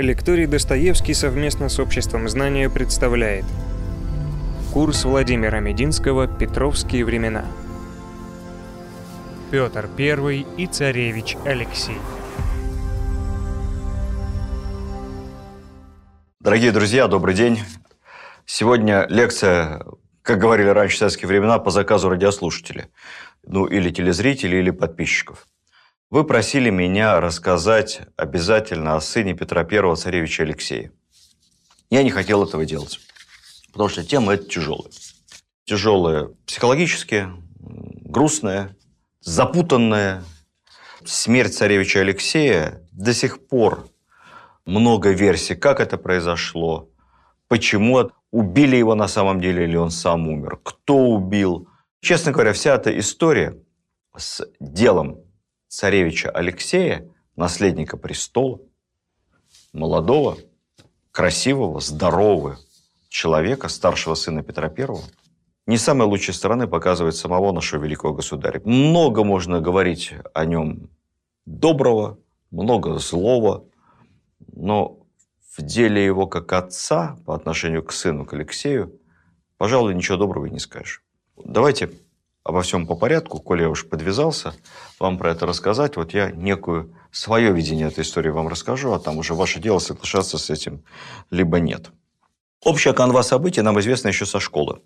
лекторий Достоевский совместно с Обществом знания представляет курс Владимира Мединского «Петровские времена». Петр I и царевич Алексей. Дорогие друзья, добрый день. Сегодня лекция, как говорили раньше в советские времена, по заказу радиослушателя, ну или телезрителей, или подписчиков. Вы просили меня рассказать обязательно о сыне Петра I, царевича Алексея. Я не хотел этого делать, потому что тема эта тяжелая. Тяжелая психологически, грустная, запутанная. Смерть царевича Алексея до сих пор много версий, как это произошло, почему убили его на самом деле или он сам умер, кто убил. Честно говоря, вся эта история с делом царевича Алексея, наследника престола, молодого, красивого, здорового человека, старшего сына Петра I, не с самой лучшей стороны показывает самого нашего великого государя. Много можно говорить о нем доброго, много злого, но в деле его как отца по отношению к сыну, к Алексею, пожалуй, ничего доброго и не скажешь. Давайте обо всем по порядку, коли я уж подвязался вам про это рассказать, вот я некую свое видение этой истории вам расскажу, а там уже ваше дело соглашаться с этим, либо нет. Общая канва событий нам известна еще со школы.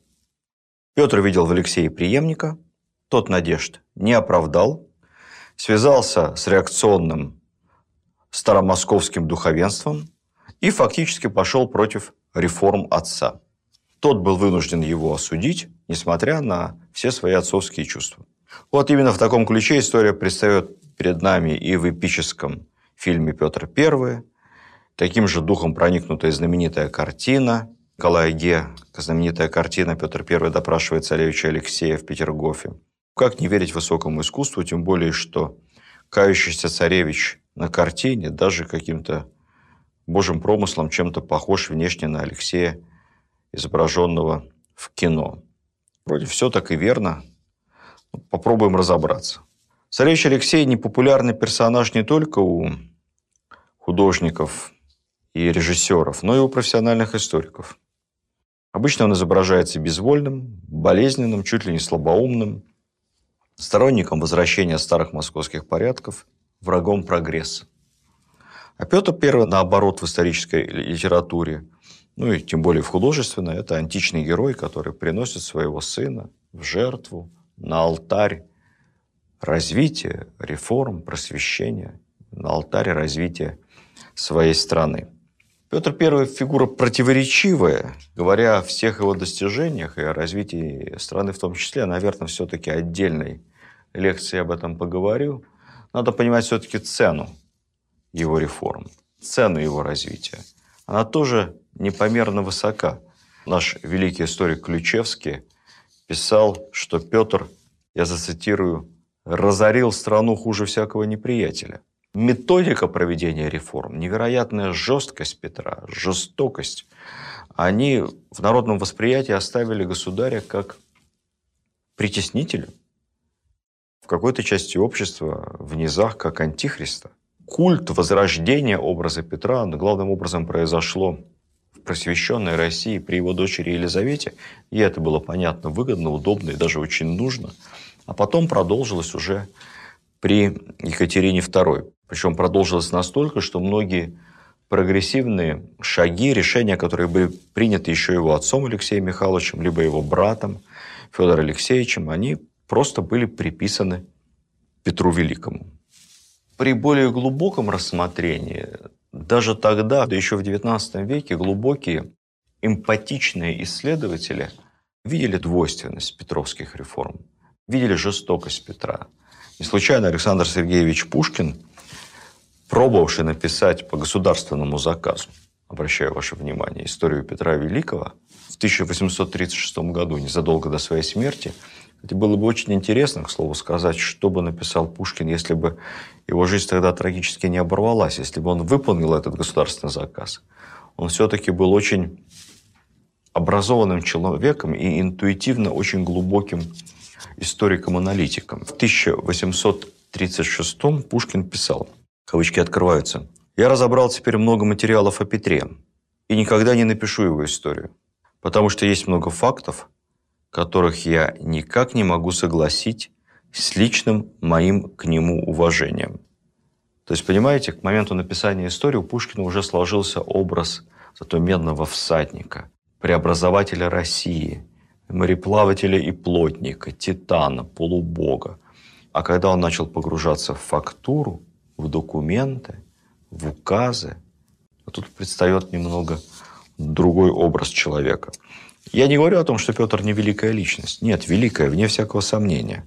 Петр видел в Алексее преемника, тот надежд не оправдал, связался с реакционным старомосковским духовенством и фактически пошел против реформ отца. Тот был вынужден его осудить, несмотря на все свои отцовские чувства. Вот именно в таком ключе история предстает перед нами и в эпическом фильме «Петр I». Таким же духом проникнута и знаменитая картина Николая Ге, знаменитая картина «Петр I допрашивает царевича Алексея в Петергофе». Как не верить высокому искусству, тем более, что кающийся царевич на картине даже каким-то божьим промыслом чем-то похож внешне на Алексея, изображенного в кино. Вроде все так и верно. Попробуем разобраться. Царевич Алексей – непопулярный персонаж не только у художников и режиссеров, но и у профессиональных историков. Обычно он изображается безвольным, болезненным, чуть ли не слабоумным, сторонником возвращения старых московских порядков, врагом прогресса. А Петр I, наоборот, в исторической литературе, ну и тем более в художественной, это античный герой, который приносит своего сына в жертву на алтарь развития, реформ, просвещения, на алтарь развития своей страны. Петр I фигура противоречивая, говоря о всех его достижениях и о развитии страны в том числе, наверное, все-таки отдельной лекции об этом поговорю. Надо понимать все-таки цену его реформ, цену его развития. Она тоже непомерно высока. Наш великий историк Ключевский писал, что Петр, я зацитирую, «разорил страну хуже всякого неприятеля». Методика проведения реформ, невероятная жесткость Петра, жестокость, они в народном восприятии оставили государя как притеснителя, в какой-то части общества, в низах, как антихриста. Культ возрождения образа Петра главным образом произошло в просвещенной России при его дочери Елизавете. И это было понятно, выгодно, удобно и даже очень нужно. А потом продолжилось уже при Екатерине II. Причем продолжилось настолько, что многие прогрессивные шаги, решения, которые были приняты еще его отцом Алексеем Михайловичем, либо его братом Федором Алексеевичем, они просто были приписаны Петру Великому. При более глубоком рассмотрении, даже тогда, да еще в XIX веке, глубокие эмпатичные исследователи видели двойственность петровских реформ, видели жестокость Петра. Не случайно Александр Сергеевич Пушкин, пробовавший написать по государственному заказу, обращаю ваше внимание, историю Петра Великого, в 1836 году, незадолго до своей смерти, это было бы очень интересно, к слову сказать, что бы написал Пушкин, если бы его жизнь тогда трагически не оборвалась, если бы он выполнил этот государственный заказ. Он все-таки был очень образованным человеком и интуитивно очень глубоким историком-аналитиком. В 1836 Пушкин писал, кавычки открываются, Я разобрал теперь много материалов о Петре и никогда не напишу его историю, потому что есть много фактов, которых я никак не могу согласить с личным моим к нему уважением. То есть, понимаете, к моменту написания истории у Пушкина уже сложился образ зато медного всадника, преобразователя России, мореплавателя и плотника, титана, полубога. А когда он начал погружаться в фактуру, в документы, в указы, тут предстает немного другой образ человека. Я не говорю о том, что Петр не великая личность. Нет, великая, вне всякого сомнения.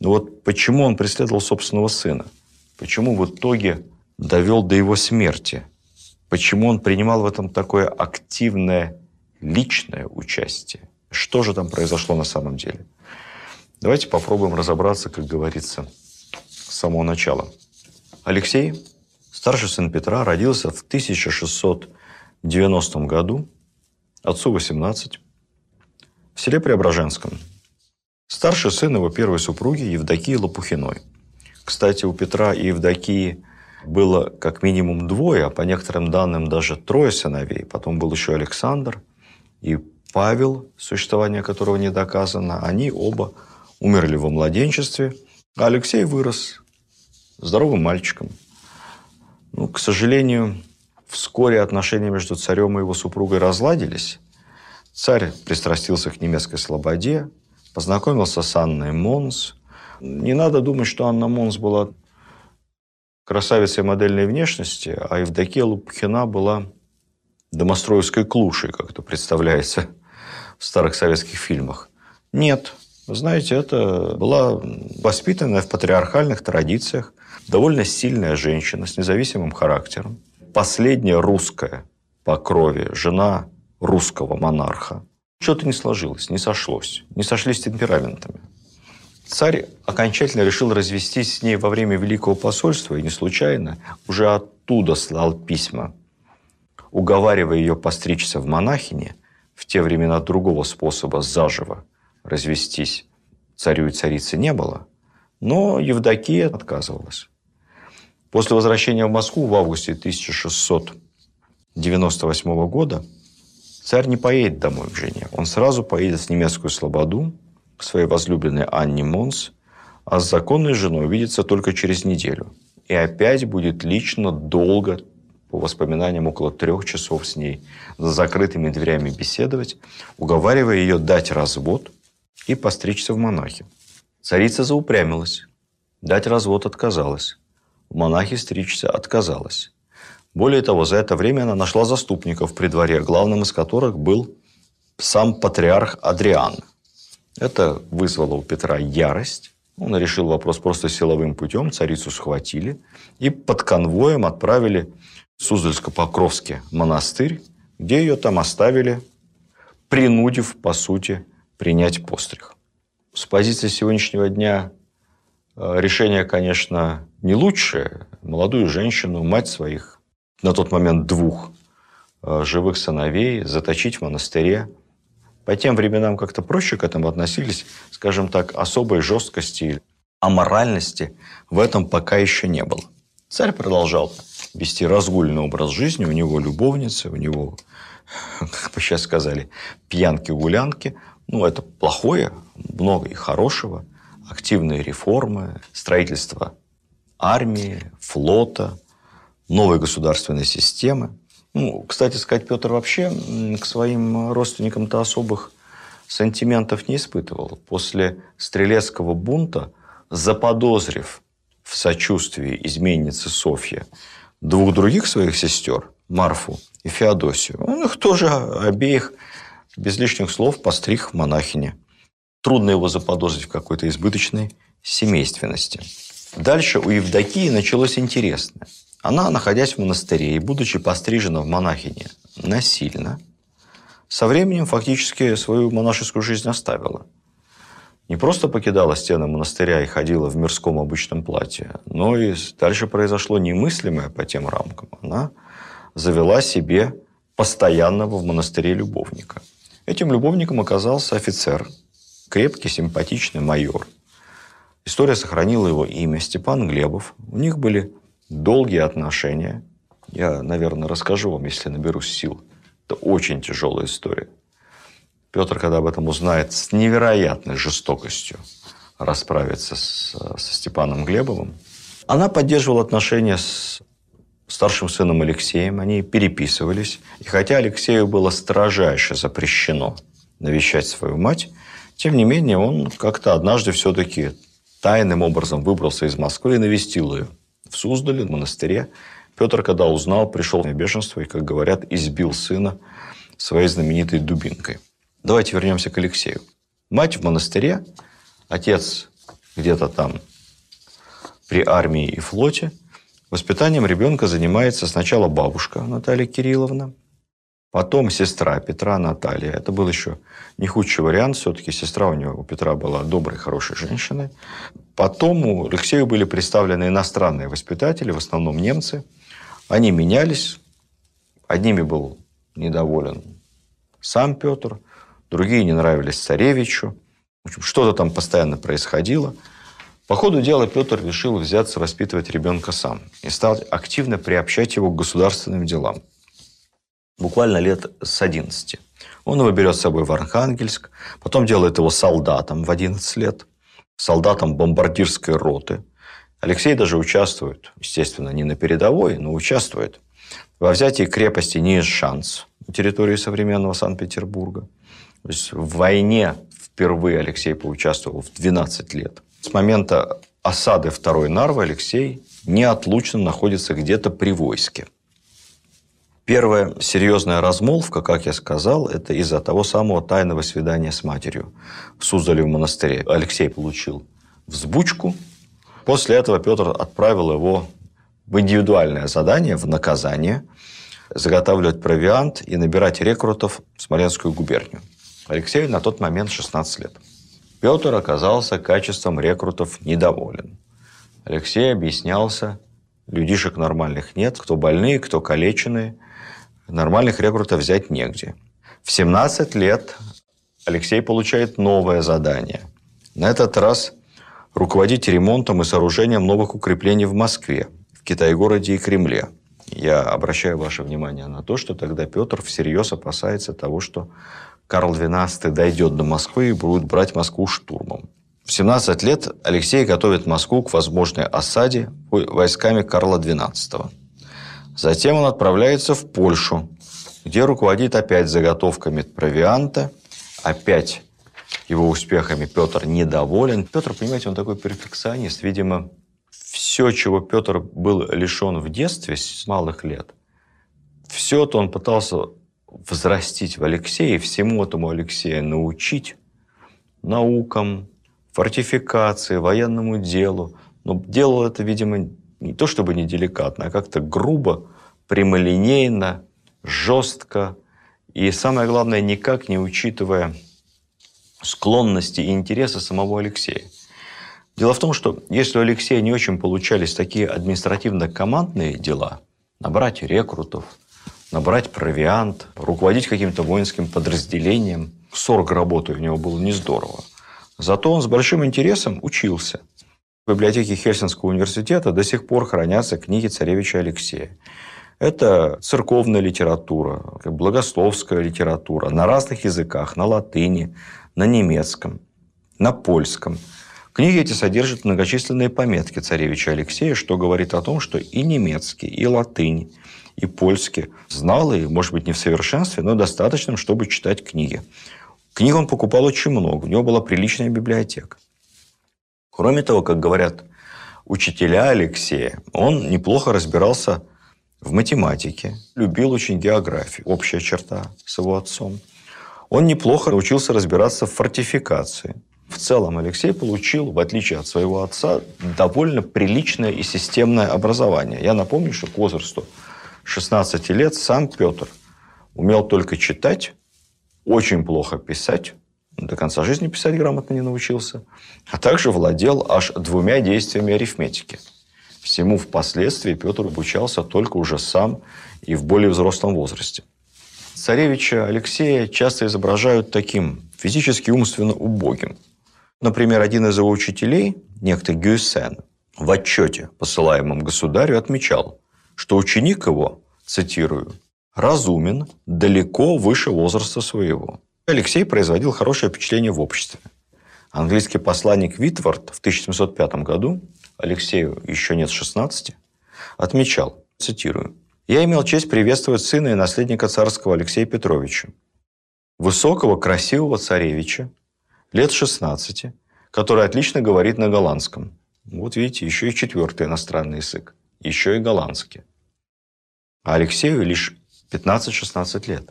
Но вот почему он преследовал собственного сына? Почему в итоге довел до его смерти? Почему он принимал в этом такое активное личное участие? Что же там произошло на самом деле? Давайте попробуем разобраться, как говорится, с самого начала. Алексей, старший сын Петра, родился в 1690 году, отцу 18, в селе Преображенском. Старший сын его первой супруги Евдокии Лопухиной. Кстати, у Петра и Евдокии было как минимум двое, а по некоторым данным даже трое сыновей. Потом был еще Александр и Павел, существование которого не доказано. Они оба умерли во младенчестве. А Алексей вырос здоровым мальчиком. Ну, к сожалению, вскоре отношения между царем и его супругой разладились. Царь пристрастился к немецкой слободе, познакомился с Анной Монс. Не надо думать, что Анна Монс была красавицей модельной внешности, а Евдокия Лопухина была домостроевской клушей, как это представляется в старых советских фильмах. Нет. Вы знаете, это была воспитанная в патриархальных традициях довольно сильная женщина с независимым характером. Последняя русская по крови, жена русского монарха. Что-то не сложилось, не сошлось, не сошлись темпераментами. Царь окончательно решил развестись с ней во время Великого посольства, и не случайно уже оттуда слал письма, уговаривая ее постричься в монахини, в те времена другого способа заживо развестись царю и царице не было, но Евдокия отказывалась. После возвращения в Москву в августе 1698 года царь не поедет домой к жене. Он сразу поедет в немецкую слободу к своей возлюбленной Анне Монс, а с законной женой увидится только через неделю. И опять будет лично долго, по воспоминаниям, около 3 часов с ней за закрытыми дверями беседовать, уговаривая ее дать развод и постричься в монахи. Царица заупрямилась, дать развод отказалась, в монахи стричься отказалась. Более того, за это время она нашла заступников при дворе, главным из которых был сам патриарх Адриан. Это вызвало у Петра ярость. Он решил вопрос просто силовым путем, царицу схватили и под конвоем отправили в Суздальско-Покровский монастырь, где ее там оставили, принудив, по сути, принять постриг. С позиции сегодняшнего дня решение, конечно, не лучшее. Молодую женщину, мать своих, на тот момент 2 живых сыновей, заточить в монастыре. По тем временам как-то проще к этому относились, скажем так, особой жесткости, аморальности в этом пока еще не было. Царь продолжал вести разгульный образ жизни, у него любовницы, у него, как бы сейчас сказали, пьянки-гулянки. Ну, это плохое, много и хорошего. Активные реформы, строительство армии, флота, новой государственной системы. Ну, кстати сказать, Петр вообще к своим родственникам-то особых сантиментов не испытывал. После Стрелецкого бунта, заподозрив в сочувствии изменницы Софьи 2 других своих сестер, Марфу и Феодосию, он их тоже обеих без лишних слов постриг в монахини. Трудно его заподозрить в какой-то избыточной семейственности. Дальше у Евдокии началось интересное. Она, находясь в монастыре и будучи пострижена в монахини насильно, со временем фактически свою монашескую жизнь оставила. Не просто покидала стены монастыря и ходила в мирском обычном платье, но и дальше произошло немыслимое по тем рамкам. Она завела себе постоянного в монастыре любовника. Этим любовником оказался офицер, крепкий, симпатичный майор. История сохранила его имя — Степан Глебов. У них были долгие отношения. Я, наверное, расскажу вам, если наберусь сил. Это очень тяжелая история. Петр, когда об этом узнает, с невероятной жестокостью расправится со Степаном Глебовым. Она поддерживала отношения с старшим сыном Алексеем. Они переписывались. И хотя Алексею было строжайше запрещено навещать свою мать, тем не менее он как-то однажды все-таки тайным образом выбрался из Москвы и навестил ее в Суздале, в монастыре. Петр, когда узнал, пришел в бешенство и, как говорят, избил сына своей знаменитой дубинкой. Давайте вернемся к Алексею. Мать в монастыре, отец где-то там при армии и флоте. Воспитанием ребенка занимается сначала бабушка Наталья Кирилловна, потом сестра Петра Наталья. Это был еще не худший вариант. Все-таки сестра у Петра была доброй, хорошей женщиной. Потом у Алексею были представлены иностранные воспитатели, в основном немцы. Они менялись. Одними был недоволен сам Петр, другие не нравились царевичу. В общем, что-то там постоянно происходило. По ходу дела Петр решил взяться воспитывать ребенка сам и стал активно приобщать его к государственным делам. Буквально лет с 11. Он его берет с собой в Архангельск, потом делает его солдатом в 11 лет, солдатом бомбардирской роты. Алексей даже участвует, естественно, не на передовой, но участвует во взятии крепости Ниш-Шанс на территории современного Санкт-Петербурга. То есть в войне впервые Алексей поучаствовал в 12 лет. С момента осады второй Нарвы Алексей неотлучно находится где-то при войске. Первая серьезная размолвка, как я сказал, это из-за того самого тайного свидания с матерью в Суздале в монастыре. Алексей получил взбучку. После этого Петр отправил его в индивидуальное задание, в наказание, заготавливать провиант и набирать рекрутов в Смоленскую губернию. Алексею на тот момент 16 лет. Петр оказался качеством рекрутов недоволен. Алексей объяснялся: людишек нормальных нет, кто больные, кто калеченные. Нормальных рекрутов взять негде. В 17 лет Алексей получает новое задание. На этот раз руководить ремонтом и сооружением новых укреплений в Москве, в Китай-городе и Кремле. Я обращаю ваше внимание на то, что тогда Петр всерьез опасается того, что Карл XII дойдет до Москвы и будет брать Москву штурмом. В 17 лет Алексей готовит Москву к возможной осаде войсками Карла XII. Затем он отправляется в Польшу, где руководит опять заготовками провианта. Опять его успехами Петр недоволен. Петр, понимаете, он такой перфекционист. Видимо, все, чего Петр был лишен в детстве, с малых лет, все это он пытался взрастить в Алексее, всему этому Алексея научить наукам, фортификации, военному делу. Но делал это, видимо, не то чтобы неделикатно, а как-то грубо, прямолинейно, жестко. И самое главное, никак не учитывая склонности и интересы самого Алексея. Дело в том, что если у Алексея не очень получались такие административно-командные дела, набрать рекрутов, набрать провиант, руководить каким-то воинским подразделением, 40 работы у него было не здорово. Зато он с большим интересом учился. В библиотеке Хельсинского университета до сих пор хранятся книги царевича Алексея. Это церковная литература, богословская литература на разных языках, на латыни, на немецком, на польском. Книги эти содержат многочисленные пометки царевича Алексея, что говорит о том, что и немецкий, и латынь, и польский знал, и, может быть, не в совершенстве, но достаточным, чтобы читать книги. Книг он покупал очень много, у него была приличная библиотека. Кроме того, как говорят учителя Алексея, он неплохо разбирался в математике, любил очень географию, общая черта с его отцом. Он неплохо научился разбираться в фортификации. В целом Алексей получил, в отличие от своего отца, довольно приличное и системное образование. Я напомню, что к возрасту 16 лет сам Петр умел только читать, очень плохо писать, до конца жизни писать грамотно не научился, а также владел аж 2 действиями арифметики. Всему впоследствии Петр обучался только уже сам и в более взрослом возрасте. Царевича Алексея часто изображают таким физически и умственно убогим. Например, один из его учителей, некто Гюйсен, в отчете, посылаемом государю, отмечал, что ученик его, цитирую, «разумен, далеко выше возраста своего». Алексей производил хорошее впечатление в обществе. Английский посланник Витворд в 1705 году, Алексею еще нет 16, отмечал, цитирую, «Я имел честь приветствовать сына и наследника царского Алексея Петровича, высокого, красивого царевича, лет 16, который отлично говорит на голландском». Вот видите, еще и четвертый иностранный язык, еще и голландский. А Алексею лишь 15-16 лет.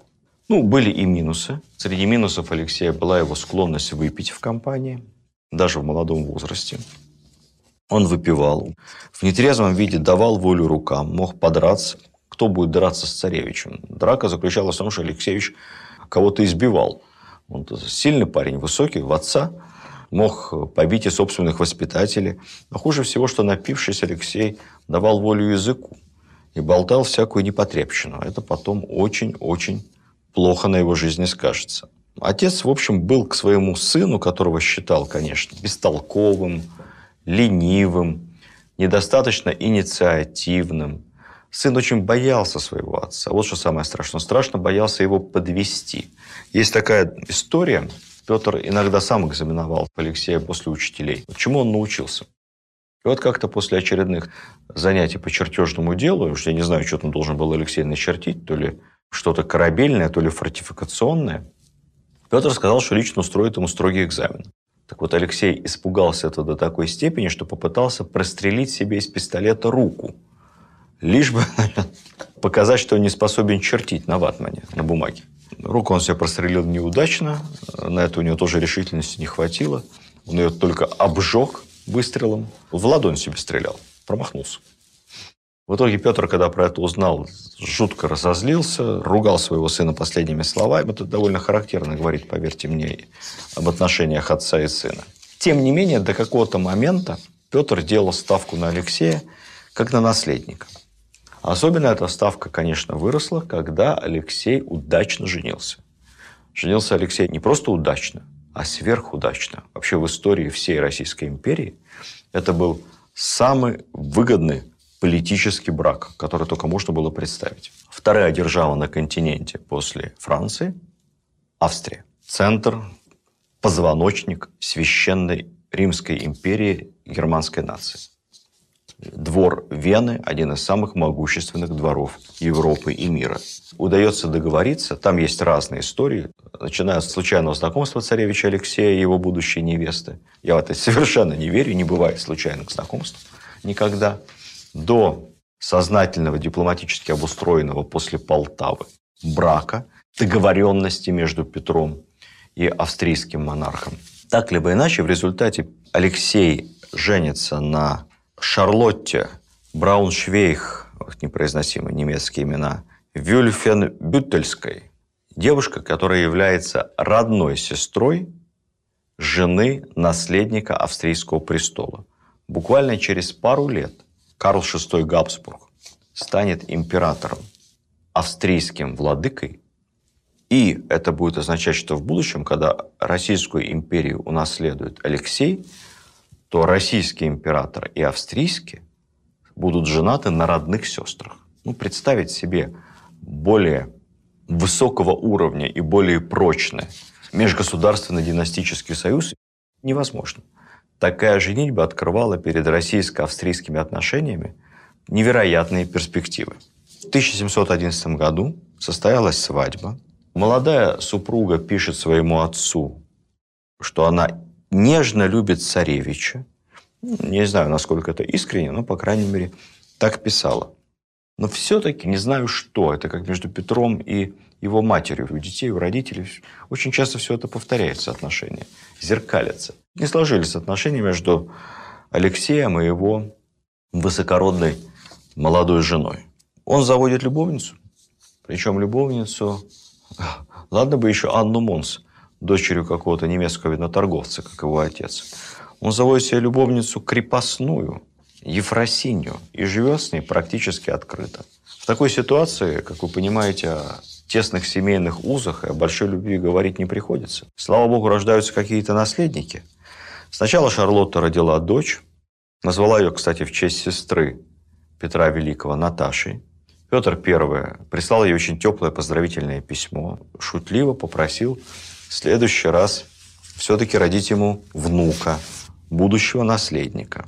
Ну, были и минусы. Среди минусов Алексея была его склонность выпить в компании, даже в молодом возрасте. Он выпивал, в нетрезвом виде давал волю рукам, мог подраться. Кто будет драться с царевичем? Драка заключалась в том, что Алексеевич кого-то избивал. Он сильный парень, высокий, в отца, мог побить и собственных воспитателей. Но хуже всего, что напившись, Алексей давал волю языку и болтал всякую непотребщину. Это потом очень-очень плохо на его жизни скажется. Отец, в общем, был к своему сыну, которого считал, конечно, бестолковым, ленивым, недостаточно инициативным. Сын очень боялся своего отца. Вот что самое страшное. Страшно боялся его подвести. Есть такая история. Петр иногда сам экзаменовал Алексея после учителей. Чему он научился? И вот как-то после очередных занятий по чертежному делу, уж я не знаю, что там должен был Алексей начертить, то ли что-то корабельное, то ли фортификационное, Петр сказал, что лично устроит ему строгий экзамен. Так вот, Алексей испугался этого до такой степени, что попытался прострелить себе из пистолета руку. Лишь бы показать, что он не способен чертить на ватмане, на бумаге. Руку он себе прострелил неудачно, на это у него тоже решительности не хватило. Он ее только обжег выстрелом. В ладонь себе стрелял, промахнулся. В итоге Петр, когда про это узнал, жутко разозлился, ругал своего сына последними словами. Это довольно характерно говорит, поверьте мне, об отношениях отца и сына. Тем не менее, до какого-то момента Петр делал ставку на Алексея как на наследника. Особенно эта ставка, конечно, выросла, когда Алексей удачно женился. Женился Алексей не просто удачно, а сверхудачно. Вообще в истории всей Российской империи это был самый выгодный политический брак, который только можно было представить. Вторая держава на континенте после Франции – Австрия. Центр, позвоночник Священной Римской империи германской нации. Двор Вены – один из самых могущественных дворов Европы и мира. Удается договориться, там есть разные истории, начиная с случайного знакомства царевича Алексея и его будущей невесты. Я в это совершенно не верю, не бывает случайных знакомств никогда. До сознательного дипломатически обустроенного после Полтавы брака, договоренности между Петром и австрийским монархом. Так либо иначе, в результате Алексей женится на Шарлотте, Брауншвейх, непроизносимые немецкие имена, Вюльфенбютельской, девушка, которая является родной сестрой жены наследника австрийского престола. Буквально через пару лет Карл VI Габсбург станет императором, австрийским владыкой, и это будет означать, что в будущем, когда Российскую империю унаследует Алексей, то российский император и австрийский будут женаты на родных сестрах. Ну, представить себе более высокого уровня и более прочный межгосударственный династический союз невозможно. Такая женитьба открывала перед российско-австрийскими отношениями невероятные перспективы. В 1711 году состоялась свадьба. Молодая супруга пишет своему отцу, что она нежно любит царевича. Не знаю, насколько это искренне, но, по крайней мере, так писала. Но все-таки не знаю, что. Это как между Петром и его матерью. У детей, у родителей очень часто все это повторяется, отношения. Зеркалятся. Не сложились отношения между Алексеем и его высокородной молодой женой. Он заводит любовницу. Причем любовницу... Ладно бы еще Анну Монс, дочерью какого-то немецкого виноторговца, как его отец. Он заводит себе любовницу крепостную, Ефросинью, и живет с ней практически открыто. В такой ситуации, как вы понимаете, о тесных семейных узах и о большой любви говорить не приходится. Слава богу, рождаются какие-то наследники. Сначала Шарлотта родила дочь, назвала ее, кстати, в честь сестры Петра Великого Наташей. Петр I прислал ей очень теплое поздравительное письмо, шутливо попросил в следующий раз все-таки родить ему внука, будущего наследника.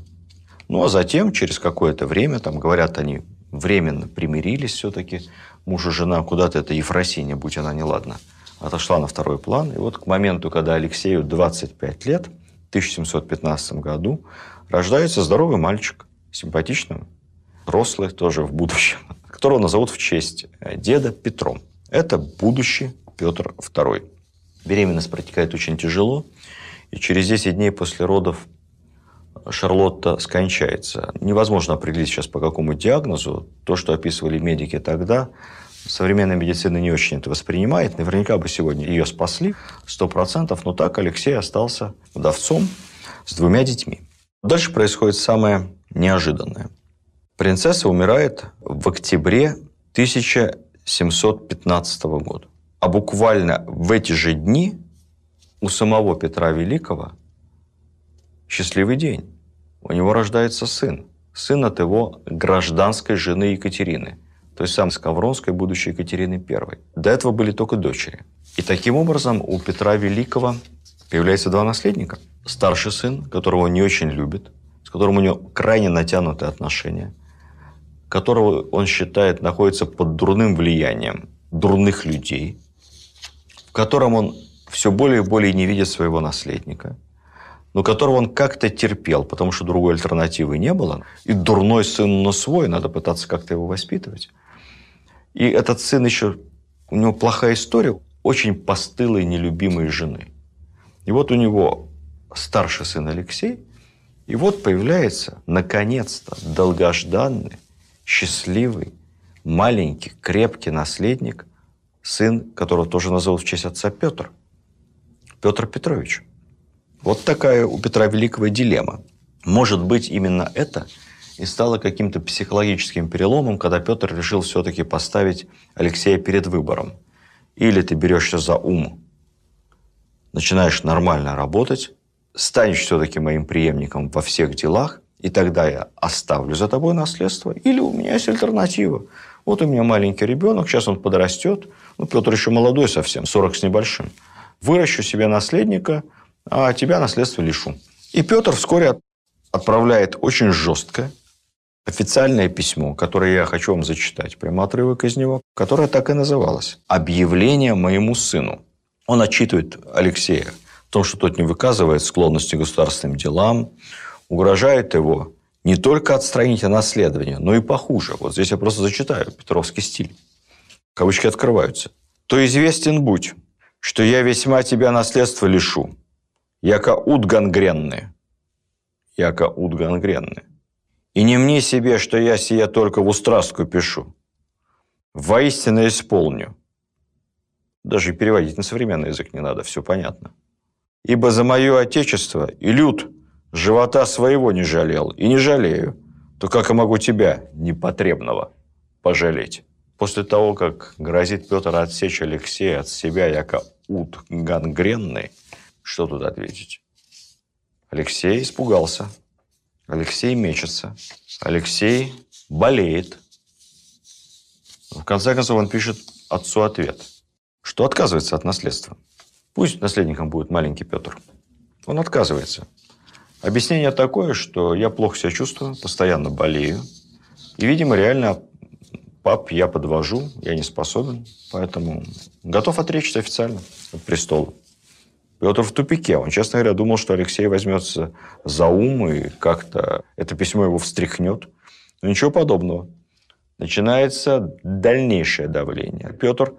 Ну, а затем, через какое-то время, там, говорят, они временно примирились все-таки, муж и жена, куда-то эта Ефросинья, будь она неладна, отошла на второй план. И вот к моменту, когда Алексею 25 лет, в 1715 году, рождается здоровый мальчик, симпатичный, взрослый тоже в будущем, которого назовут в честь деда Петром. Это будущий Петр II. Беременность протекает очень тяжело, и через 10 дней после родов Шарлотта скончается. Невозможно определить сейчас, по какому диагнозу. То, что описывали медики тогда, современная медицина не очень это воспринимает. Наверняка бы сегодня ее спасли 100%, но так Алексей остался вдовцом с 2 детьми. Дальше происходит самое неожиданное. Принцесса умирает в октябре 1715 года. А буквально в эти же дни у самого Петра Великого счастливый день. У него рождается сын. Сын от его гражданской жены Екатерины, той самой Скавронской, будущей Екатерины Первой. До этого были только дочери. И таким образом у Петра Великого появляется 2 наследника. Старший сын, которого он не очень любит, с которым у него крайне натянутые отношения, которого он считает находится под дурным влиянием дурных людей, в котором он все более и более не видит своего наследника, но которого он как-то терпел, потому что другой альтернативы не было. И дурной сын, но свой, надо пытаться как-то его воспитывать. И этот сын еще, у него плохая история, очень постылой, нелюбимой жены. И вот у него старший сын Алексей, и вот появляется, наконец-то, долгожданный, счастливый, маленький, крепкий наследник, сын, которого тоже назовут в честь отца Петр, Петр Петрович. Вот такая у Петра Великого дилемма. Может быть, именно это и стало каким-то психологическим переломом, когда Петр решил все-таки поставить Алексея перед выбором. Или ты берешься за ум, начинаешь нормально работать, станешь все-таки моим преемником во всех делах, и тогда я оставлю за тобой наследство, или у меня есть альтернатива. Вот у меня маленький ребенок, сейчас он подрастет, ну, Петр еще молодой совсем, 40 с небольшим. Выращу себе наследника, а тебя наследство лишу. И Петр вскоре отправляет очень жестко официальное письмо, которое я хочу вам зачитать, прямо отрывок из него, которое так и называлось «Объявление моему сыну». Он отчитывает Алексея в том, что тот не выказывает склонности к государственным делам, угрожает его не только отстранить от наследования, но и похуже. Вот здесь я просто зачитаю петровский стиль. Кавычки открываются. «То известен будь, что я весьма тебя наследства лишу, яко уд гангренны». Яко уд гангренны. «И не мне себе, что я сия только в устрастку пишу. Воистину исполню». Даже переводить на современный язык не надо, все понятно. «Ибо за мое отечество и люд живота своего не жалел, и не жалею, то как я могу тебя, непотребного, пожалеть?» После того, как грозит Петр отсечь Алексея от себя, яко уд гангренный, что тут ответить? Алексей испугался. Алексей мечется. Алексей болеет. В конце концов, он пишет отцу ответ, что отказывается от наследства. Пусть наследником будет маленький Петр. Он отказывается. Объяснение такое, что я плохо себя чувствую, постоянно болею. И, видимо, реально, пап, я подвожу, я не способен, поэтому готов отречься официально от престола. Петр в тупике. Он, честно говоря, думал, что Алексей возьмется за ум и как-то это письмо его встряхнет. Но ничего подобного. Начинается дальнейшее давление. Петр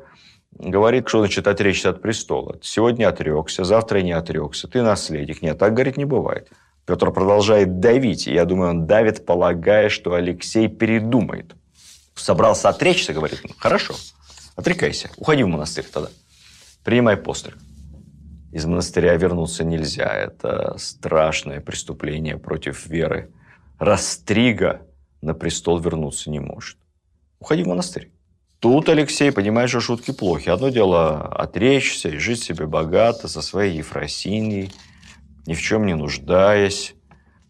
говорит, что значит отречься от престола. Сегодня отрекся, завтра не отрекся. Ты наследник. Нет, так, говорит, не бывает. Петр продолжает давить. И я думаю, он давит, полагая, что Алексей передумает. Собрался отречься, говорит, ну, хорошо, отрекайся. Уходи в монастырь тогда. Принимай постриг. Из монастыря вернуться нельзя. Это страшное преступление против веры. Растрига на престол вернуться не может. Уходи в монастырь. Тут Алексей понимает, что шутки плохи. Одно дело отречься и жить себе богато со своей Ефросиньей, ни в чем не нуждаясь,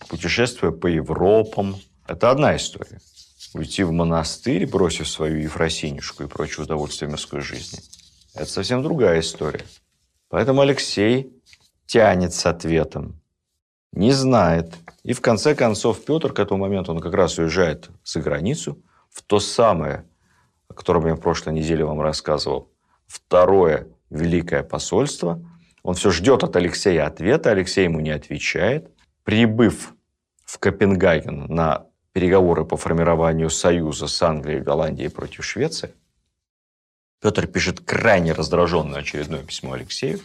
путешествуя по Европам. Это одна история. уйти в монастырь, бросив свою Ефросинюшку и прочие удовольствия мирской жизни, это совсем другая история. Поэтому Алексей тянет с ответом, не знает. И в конце концов Петр к этому моменту, он как раз уезжает за границу, в то самое, о котором я в прошлой неделе вам рассказывал, второе великое посольство. Он все ждет от Алексея ответа, Алексей ему не отвечает. Прибыв в Копенгаген на переговоры по формированию союза с Англией, Голландией против Швеции, Петр пишет крайне раздраженное очередное письмо Алексею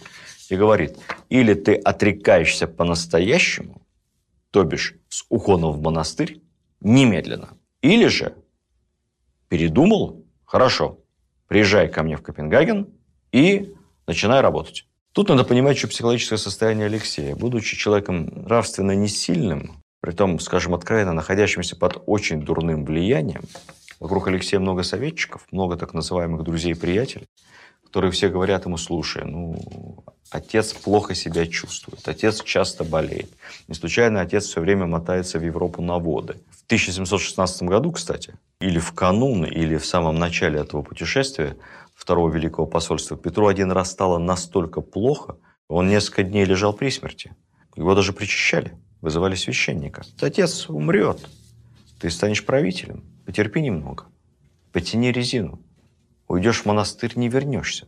и говорит, или ты отрекаешься по-настоящему, то бишь с уходом в монастырь, немедленно, или же передумал, хорошо, приезжай ко мне в Копенгаген и начинай работать. Тут надо понимать, что психологическое состояние Алексея, будучи человеком нравственно несильным, притом, скажем откровенно, находящимся под очень дурным влиянием. Вокруг Алексея много советчиков, много так называемых друзей-приятелей, которые все говорят ему, слушай, отец плохо себя чувствует, отец часто болеет. Не случайно отец все время мотается в Европу на воды. В 1716 году, кстати, или в канун, или в самом начале этого путешествия Второго Великого Посольства Петру один раз стало настолько плохо, он несколько дней лежал при смерти. Его даже причащали. Вызывали священника. Отец умрет. Ты станешь правителем. Потерпи немного. Потяни резину. Уйдешь в монастырь, не вернешься.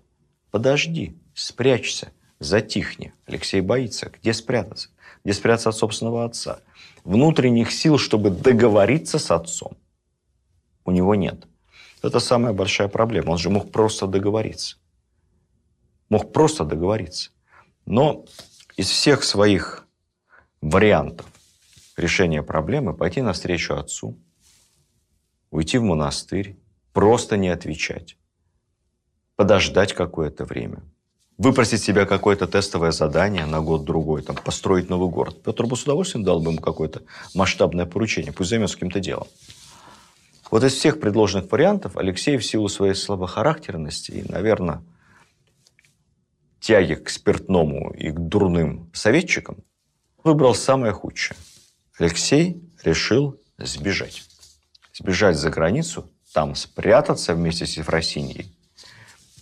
Подожди. Спрячься. Затихни. Алексей боится. Где спрятаться? Где спрятаться от собственного отца? Внутренних сил, чтобы договориться с отцом, у него нет. Это самая большая проблема. Он же мог просто договориться. Мог просто договориться. Но из всех своих вариантов решения проблемы пойти навстречу отцу, уйти в монастырь, просто не отвечать, подождать какое-то время, выпросить себе какое-то тестовое задание на год-другой, там, построить новый город. Петр бы с удовольствием дал бы ему какое-то масштабное поручение, пусть займется каким-то делом. Вот из всех предложенных вариантов Алексей в силу своей слабохарактерности и, наверное, тяги к спиртному и к дурным советчикам выбрал самое худшее. Алексей решил сбежать. Сбежать за границу, там спрятаться вместе с Ефросиньей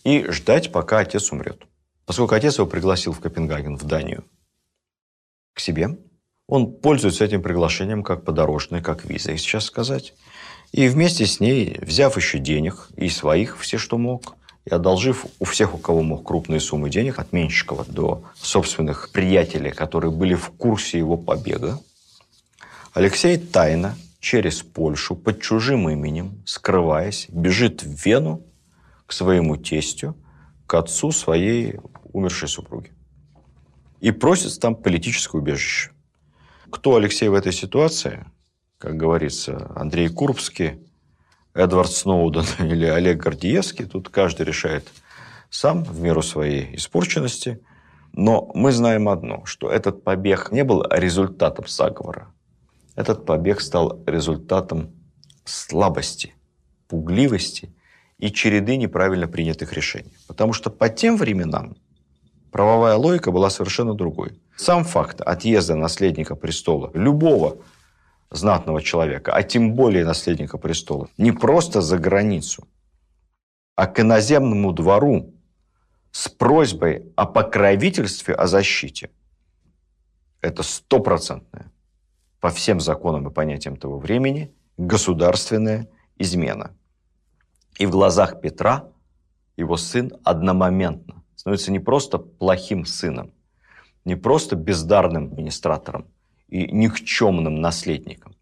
и ждать, пока отец умрет. Поскольку отец его пригласил в Копенгаген, в Данию, к себе, он пользуется этим приглашением как подорожной, как визой, сейчас сказать. И вместе с ней, взяв еще денег и своих, все, что мог, и одолжив у всех, у кого мог, крупные суммы денег, от Менщикова до собственных приятелей, которые были в курсе его побега, Алексей тайно через Польшу, под чужим именем, скрываясь, бежит в Вену к своему тестю, к отцу своей умершей супруги. И просит там политическое убежище. Кто Алексей в этой ситуации, как говорится, Андрей Курбский, Эдвард Сноуден или Олег Гордиевский, тут каждый решает сам в меру своей испорченности. Но мы знаем одно, что этот побег не был результатом заговора. Этот побег стал результатом слабости, пугливости и череды неправильно принятых решений. Потому что по тем временам правовая логика была совершенно другой. Сам факт отъезда наследника престола любого знатного человека, а тем более наследника престола, не просто за границу, а к иноземному двору с просьбой о покровительстве, о защите. Это стопроцентная, по всем законам и понятиям того времени, государственная измена. И в глазах Петра его сын одномоментно становится не просто плохим сыном, не просто бездарным администратором, и никчемным наследником.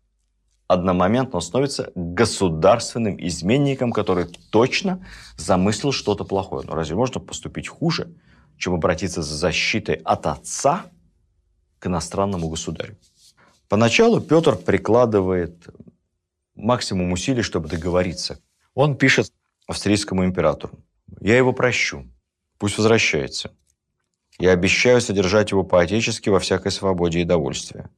Одномоментно он становится государственным изменником, который точно замыслил что-то плохое. Но разве можно поступить хуже, чем обратиться за защитой от отца к иностранному государю? Поначалу Петр прикладывает максимум усилий, чтобы договориться. Он пишет австрийскому императору: «Я его прощу, пусть возвращается. Я обещаю содержать его по-отечески во всякой свободе и довольстве.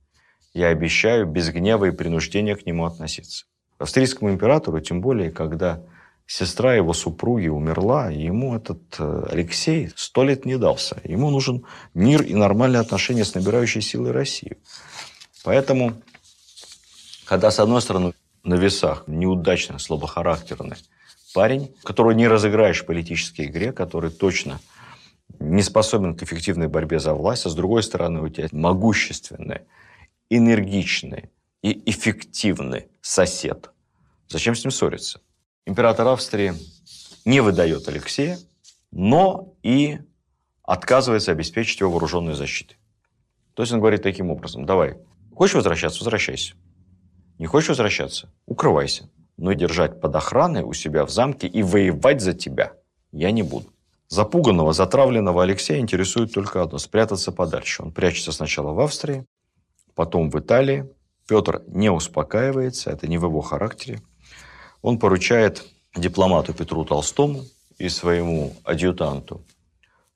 Я обещаю без гнева и принуждения к нему относиться». Австрийскому императору, тем более, когда сестра его супруги умерла, ему этот Алексей 100 лет не дался. Ему нужен мир и нормальные отношения с набирающей силой России. Поэтому, когда, с одной стороны, на весах неудачный, слабохарактерный парень, которого не разыграешь в политической игре, который точно не способен к эффективной борьбе за власть, а с другой стороны у тебя могущественный, энергичный и эффективный сосед. Зачем с ним ссориться? Император Австрии не выдает Алексея, но и отказывается обеспечить его вооруженную защиту. То есть он говорит таким образом: давай, хочешь возвращаться, возвращайся. Не хочешь возвращаться, укрывайся. Но держать под охраной у себя в замке и воевать за тебя я не буду. Запуганного, затравленного Алексея интересует только одно – спрятаться подальше. Он прячется сначала в Австрии, потом в Италии. Петр не успокаивается, это не в его характере. Он поручает дипломату Петру Толстому и своему адъютанту,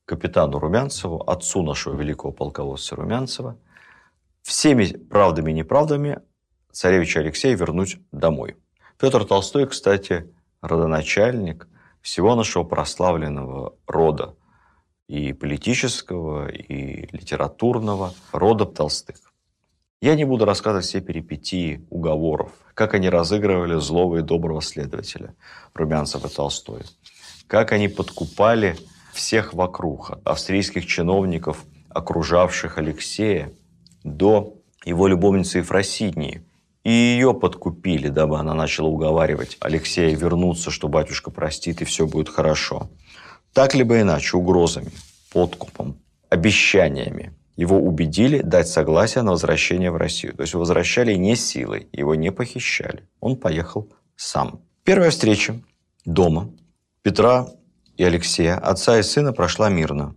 капитану Румянцеву, отцу нашего великого полководца Румянцева, всеми правдами и неправдами царевича Алексея вернуть домой. Петр Толстой, кстати, родоначальник всего нашего прославленного рода, и политического, и литературного рода Толстых. Я не буду рассказывать все перипетии уговоров, как они разыгрывали злого и доброго следователя Румянцева и Толстой, как они подкупали всех вокруг, австрийских чиновников, окружавших Алексея, до его любовницы Ефросиньи. И ее подкупили, дабы она начала уговаривать Алексея вернуться, что батюшка простит и все будет хорошо. Так либо иначе, угрозами, подкупом, обещаниями его убедили дать согласие на возвращение в Россию. То есть возвращали не силой, его не похищали. Он поехал сам. Первая встреча дома Петра и Алексея, отца и сына, прошла мирно.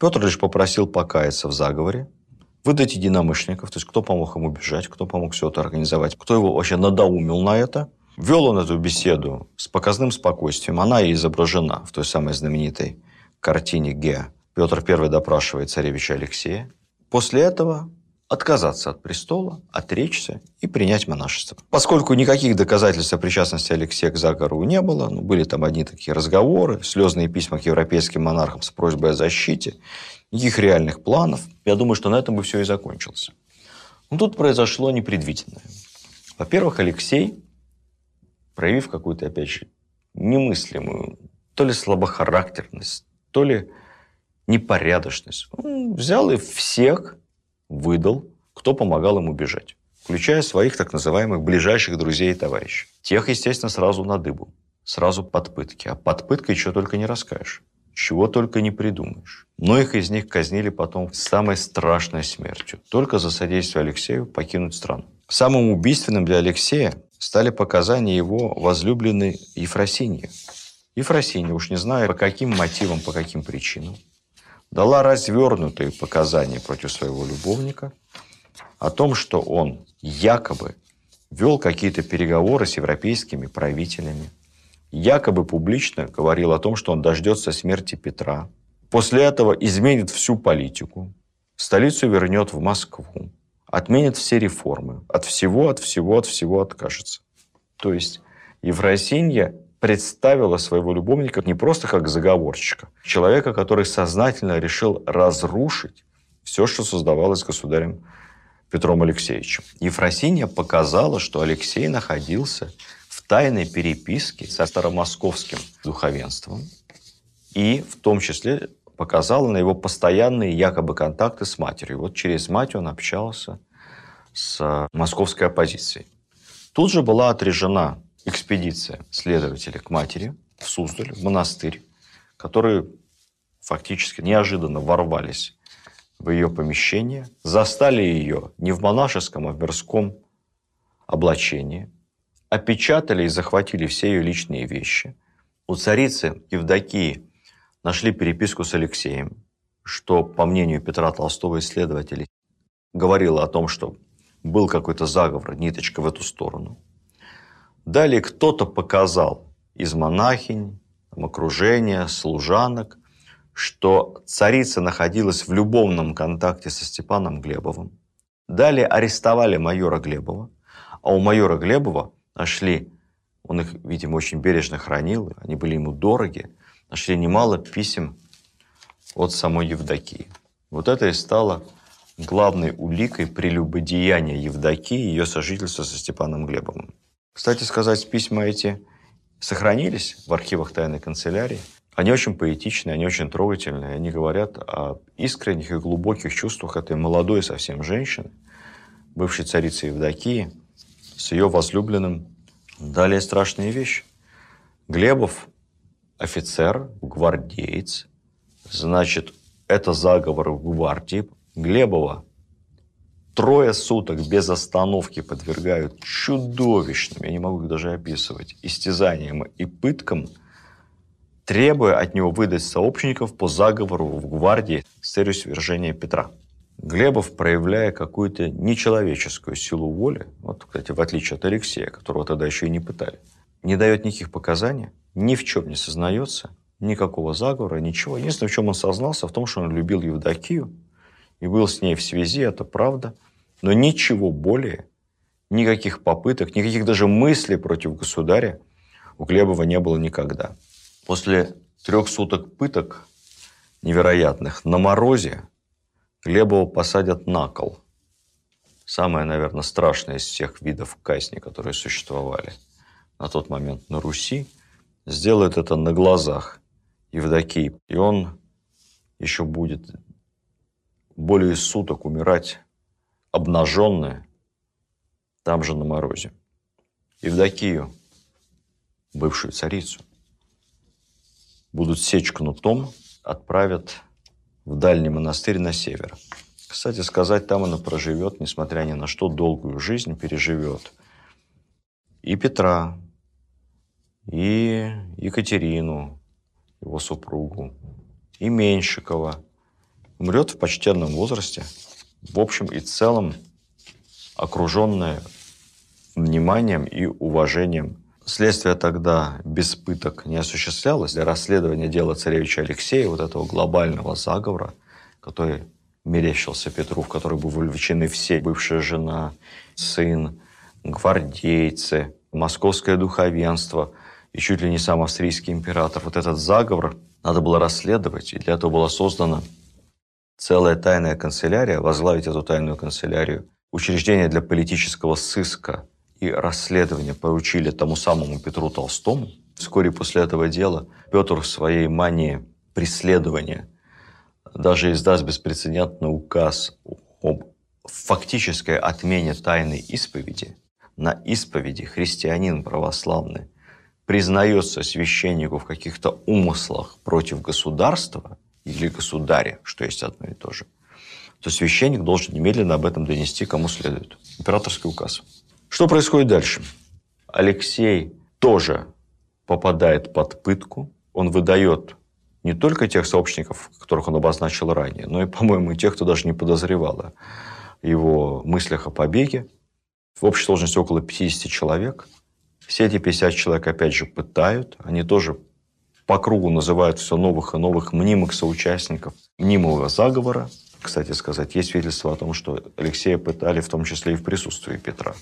Петр лишь попросил покаяться в заговоре, выдать единомышленников, то есть кто помог ему бежать, кто помог все это организовать, кто его вообще надоумил на это. Вел он эту беседу с показным спокойствием. Она и изображена в той самой знаменитой картине Ге. Петр I допрашивает царевича Алексея. После этого отказаться от престола, отречься и принять монашество. Поскольку никаких доказательств о причастности Алексея к заговору не было, ну, были там одни такие разговоры, слезные письма к европейским монархам с просьбой о защите, никаких реальных планов, я думаю, что на этом бы все и закончилось. Но тут произошло непредвиденное. Во-первых, Алексей, проявив какую-то, опять же, немыслимую, то ли слабохарактерность, то ли непорядочность, он взял и всех выдал, кто помогал ему бежать, включая своих так называемых ближайших друзей и товарищей. Тех, естественно, сразу на дыбу, сразу под пытки. А под пыткой чего только не расскажешь, чего только не придумаешь. Многих из них казнили потом самой страшной смертью, только за содействие Алексею покинуть страну. Самым убийственным для Алексея стали показания его возлюбленной Ефросиньи. Ефросинья, уж не знаю по каким мотивам, по каким причинам, дала развернутые показания против своего любовника о том, что он якобы вел какие-то переговоры с европейскими правителями, якобы публично говорил о том, что он дождется смерти Петра, после этого изменит всю политику, столицу вернет в Москву, отменит все реформы, от всего откажется. То есть Ефросинья представила своего любовника не просто как заговорщика, человека, который сознательно решил разрушить все, что создавалось государем Петром Алексеевичем. Ефросинья показала, что Алексей находился в тайной переписке со старомосковским духовенством и в том числе показала на его постоянные якобы контакты с матерью. Вот через мать он общался с московской оппозицией. Тут же была отрежена экспедиция следователя к матери в Суздаль, в монастырь, которые фактически неожиданно ворвались в ее помещение, застали ее не в монашеском, а в мирском облачении, опечатали и захватили все ее личные вещи. У царицы Евдокии нашли переписку с Алексеем, что, по мнению Петра Толстого и следователей, говорило о том, что был какой-то заговор, ниточка в эту сторону. Далее кто-то показал из монахинь, окружения, служанок, что царица находилась в любовном контакте со Степаном Глебовым. Далее арестовали майора Глебова, а у майора Глебова нашли, он их, видимо, очень бережно хранил, они были ему дороги, нашли немало писем от самой Евдокии. Вот это и стало главной уликой прелюбодеяния Евдокии и ее сожительства со Степаном Глебовым. Кстати сказать, письма эти сохранились в архивах Тайной канцелярии. Они очень поэтичные, они очень трогательные. Они говорят о искренних и глубоких чувствах этой молодой совсем женщины, бывшей царицы Евдокии, с ее возлюбленным. Далее страшные вещи. Глебов, офицер, гвардеец. Значит, это заговор в гвардии. Глебова 3 суток без остановки подвергают чудовищным, я не могу их даже описывать, истязаниям и пыткам, требуя от него выдать сообщников по заговору в гвардии с целью свержения Петра. Глебов, проявляя какую-то нечеловеческую силу воли, вот, кстати, в отличие от Алексея, которого тогда еще и не пытали, не дает никаких показаний, ни в чем не сознается, никакого заговора, ничего. Единственное, в чем он сознался, в том, что он любил Евдокию и был с ней в связи, это правда, но ничего более, никаких попыток, никаких даже мыслей против государя у Глебова не было никогда. После 3 суток пыток невероятных на морозе Глебова посадят на кол. Самое, наверное, страшное из всех видов казни, которые существовали на тот момент на Руси. Сделают это на глазах Евдокии. И он еще будет более суток умирать обнаженный там же на морозе. Евдокию, бывшую царицу, будут сечь кнутом, отправят в дальний монастырь на север. Кстати сказать, там она проживет, несмотря ни на что, долгую жизнь переживет. И Петра, и Екатерину, его супругу, и Меньшикова. Умрет в почтенном возрасте, в общем и целом окруженная вниманием и уважением. Следствие тогда без пыток не осуществлялось для расследования дела царевича Алексея, вот этого глобального заговора, который мерещился Петру, в который были вовлечены все: бывшая жена, сын, гвардейцы, московское духовенство и чуть ли не сам австрийский император. Вот этот заговор надо было расследовать, и для этого была создана целая тайная канцелярия. Возглавить эту тайную канцелярию, учреждение для политического сыска и расследование поручили тому самому Петру Толстому. Вскоре после этого дела Петр в своей мании преследования даже издаст беспрецедентный указ об фактической отмене тайной исповеди. На исповеди христианин православный признается священнику в каких-то умыслах против государства или государя, что есть одно и то же, то священник должен немедленно об этом донести кому следует. Императорский указ. Что происходит дальше? Алексей тоже попадает под пытку. Он выдает не только тех сообщников, которых он обозначил ранее, но и, по-моему, тех, кто даже не подозревал о его мыслях о побеге. В общей сложности около 50 человек. Все эти 50 человек, опять же, пытают. Они тоже по кругу называют все новых и новых мнимых соучастников мнимого заговора. Кстати сказать, есть свидетельство о том, что Алексея пытали в том числе и в присутствии Петра.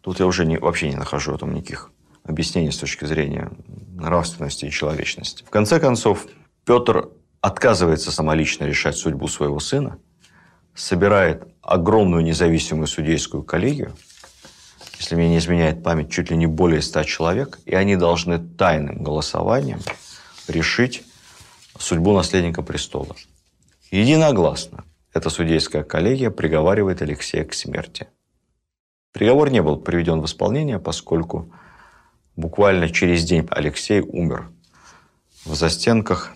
Тут я уже вообще не нахожу о том никаких объяснений с точки зрения нравственности и человечности. В конце концов, Петр отказывается самолично решать судьбу своего сына, собирает огромную независимую судейскую коллегию, если мне не изменяет память, чуть ли не более 100 человек, и они должны тайным голосованием решить судьбу наследника престола. Единогласно эта судейская коллегия приговаривает Алексея к смерти. Приговор не был приведен в исполнение, поскольку буквально через день Алексей умер в застенках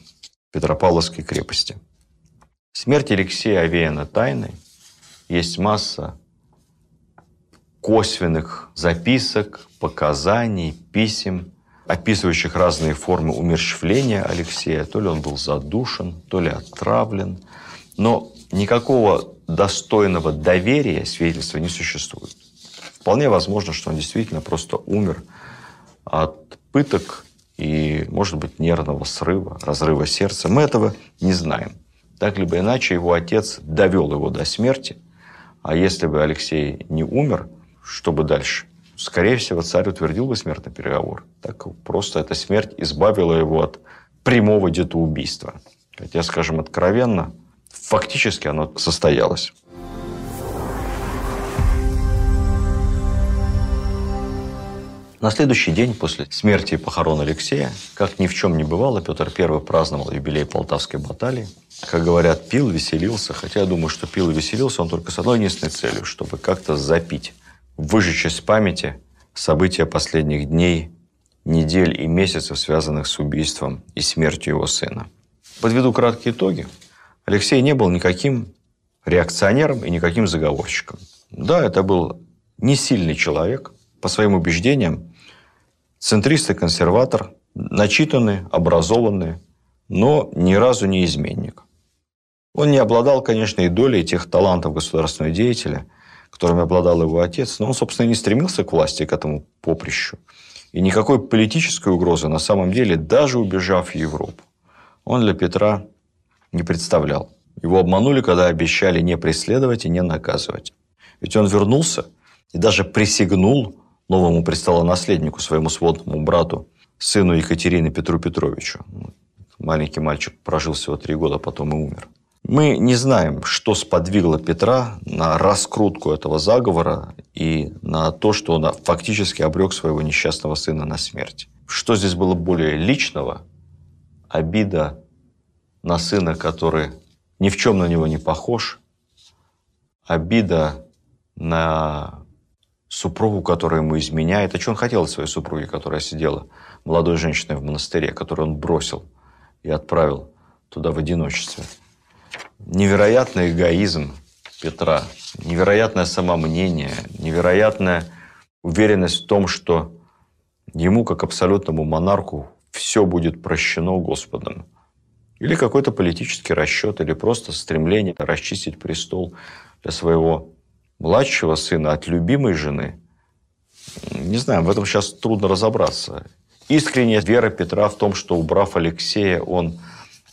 Петропавловской крепости. Смерть Алексея овеяна тайной. Есть масса косвенных записок, показаний, писем, описывающих разные формы умерщвления Алексея. То ли он был задушен, то ли отравлен. Но никакого достойного доверия свидетельства не существует. Вполне возможно, что он действительно просто умер от пыток и, может быть, нервного срыва, разрыва сердца. Мы этого не знаем. Так либо иначе, его отец довел его до смерти. А если бы Алексей не умер, что бы дальше? Скорее всего, царь утвердил бы смертный приговор. Так просто эта смерть избавила его от прямого детоубийства. Хотя, скажем откровенно, фактически оно состоялось. На следующий день после смерти и похорон Алексея, как ни в чем не бывало, Петр I праздновал юбилей Полтавской баталии. Как говорят, пил, веселился. Хотя я думаю, что пил и веселился он только с одной единственной целью, чтобы как-то запить, выжечь из памяти события последних дней, недель и месяцев, связанных с убийством и смертью его сына. Подведу краткие итоги. Алексей не был никаким реакционером и никаким заговорщиком. Да, это был не сильный человек, по своим убеждениям, центрист и консерватор, начитанный, образованный, но ни разу не изменник. Он не обладал, конечно, и долей тех талантов государственного деятеля, которыми обладал его отец, но он, собственно, и не стремился к власти, к этому поприщу. И никакой политической угрозы, на самом деле, даже убежав в Европу, он для Петра не представлял. Его обманули, когда обещали не преследовать и не наказывать. Ведь он вернулся и даже присягнул новому престолонаследнику, своему сводному брату, сыну Екатерины Петру Петровичу. Маленький мальчик прожил всего 3 года, потом и умер. Мы не знаем, что сподвигло Петра на раскрутку этого заговора и на то, что он фактически обрек своего несчастного сына на смерть. Что здесь было более личного? Обида на сына, который ни в чем на него не похож. Обида на супругу, которая ему изменяет. А что он хотел от своей супруги, которая сидела молодой женщиной в монастыре, которую он бросил и отправил туда в одиночестве? Невероятный эгоизм Петра, невероятное самомнение, невероятная уверенность в том, что ему, как абсолютному монарху, все будет прощено Господом. Или какой-то политический расчет, или просто стремление расчистить престол для своего младшего сына от любимой жены. Не знаю, в этом сейчас трудно разобраться. Искренняя вера Петра в том, что, убрав Алексея, он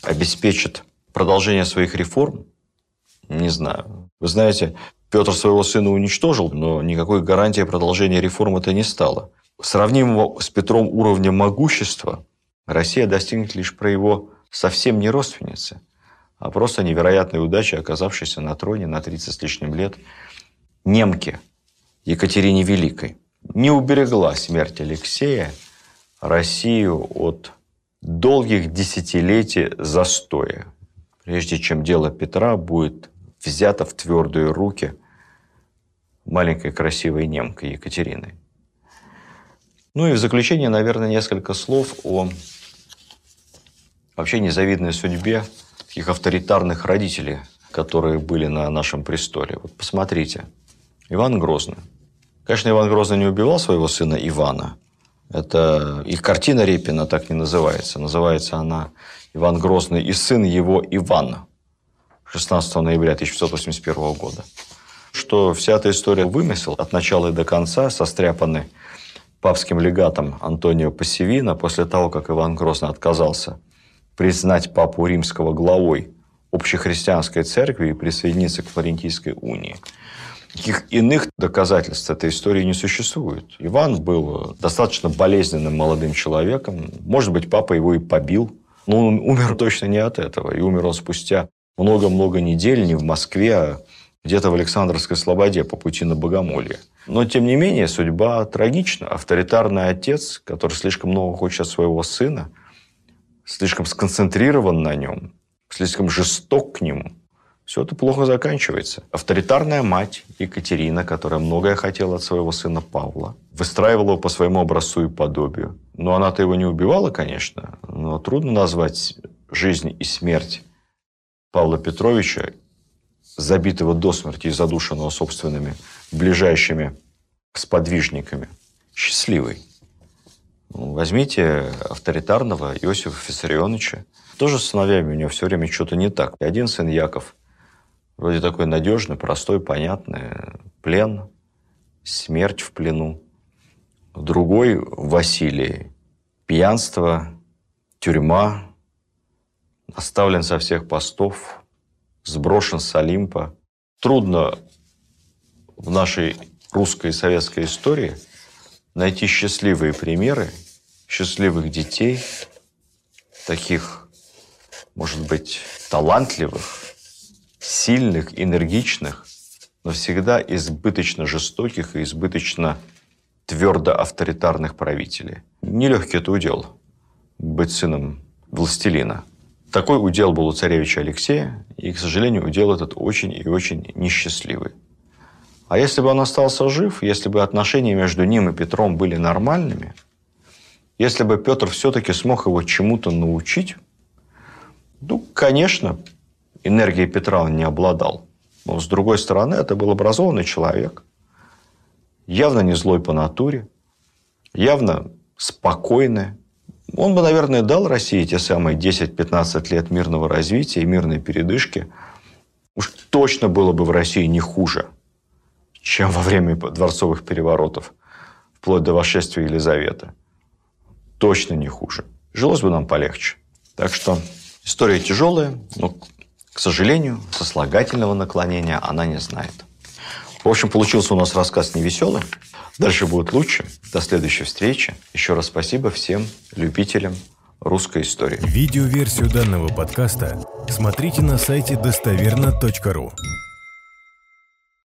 обеспечит продолжение своих реформ, не знаю. Вы знаете, Петр своего сына уничтожил, но никакой гарантии продолжения реформ это не стало. Сравнимого с Петром уровня могущества Россия достигнет лишь при его совсем не родственнице, а просто невероятной удачи, оказавшейся на троне на 30 с лишним лет немки Екатерине Великой. Не уберегла смерть Алексея Россию от долгих десятилетий застоя, прежде чем дело Петра будет взято в твердые руки маленькой красивой немкой Екатерины. Ну и в заключение, наверное, несколько слов о вообще незавидной судьбе таких авторитарных родителей, которые были на нашем престоле. Вот посмотрите, Иван Грозный. Конечно, Иван Грозный не убивал своего сына Ивана. Это их картина Репина так не называется. Называется она «Иван Грозный и сын его Ивана» 16 ноября 1581 года. Что вся эта история вымысел от начала и до конца, состряпанный папским легатом Антонио Пассивино после того, как Иван Грозный отказался признать папу римского главой общехристианской церкви и присоединиться к Флорентийской унии. Никаких иных доказательств этой истории не существует. Иван был достаточно болезненным молодым человеком. Может быть, папа его и побил. Но он умер точно не от этого. И умер он спустя много-много недель не в Москве, а где-то в Александровской Слободе по пути на Богомолье. Но, тем не менее, судьба трагична. Авторитарный отец, который слишком много хочет от своего сына, слишком сконцентрирован на нем, слишком жесток к нему. Все это плохо заканчивается. Авторитарная мать Екатерина, которая многое хотела от своего сына Павла, выстраивала его по своему образцу и подобию. Но она-то его не убивала, конечно, но трудно назвать жизнь и смерть Павла Петровича, забитого до смерти и задушенного собственными ближайшими сподвижниками, счастливой. Возьмите авторитарного Иосифа Фиссарионовича. Тоже с сыновьями у него все время что-то не так. Один сын Яков, вроде такой надежный, простой, понятный. Плен, смерть в плену. Другой Василий. Пьянство, тюрьма. Оставлен со всех постов. Сброшен с Олимпа. Трудно в нашей русской и советской истории найти счастливые примеры, счастливых детей, таких, может быть, талантливых, сильных, энергичных, но всегда избыточно жестоких и избыточно твердо авторитарных правителей. Нелегкий это удел быть сыном властелина. Такой удел был у царевича Алексея, и, к сожалению, удел этот очень и очень несчастливый. А если бы он остался жив, если бы отношения между ним и Петром были нормальными, если бы Петр все-таки смог его чему-то научить, ну, конечно, энергией Петра он не обладал. Но, с другой стороны, это был образованный человек, явно не злой по натуре, явно спокойный. Он бы, наверное, дал России те самые 10-15 лет мирного развития и мирной передышки. Уж точно было бы в России не хуже, чем во время дворцовых переворотов, вплоть до восшествия Елизаветы. Точно не хуже. Жилось бы нам полегче. Так что история тяжелая, но, к сожалению, сослагательного наклонения она не знает. В общем, получился у нас рассказ невеселый. Дальше будет лучше. До следующей встречи. Еще раз спасибо всем любителям русской истории. Видеоверсию данного подкаста смотрите на сайте достоверно.ру.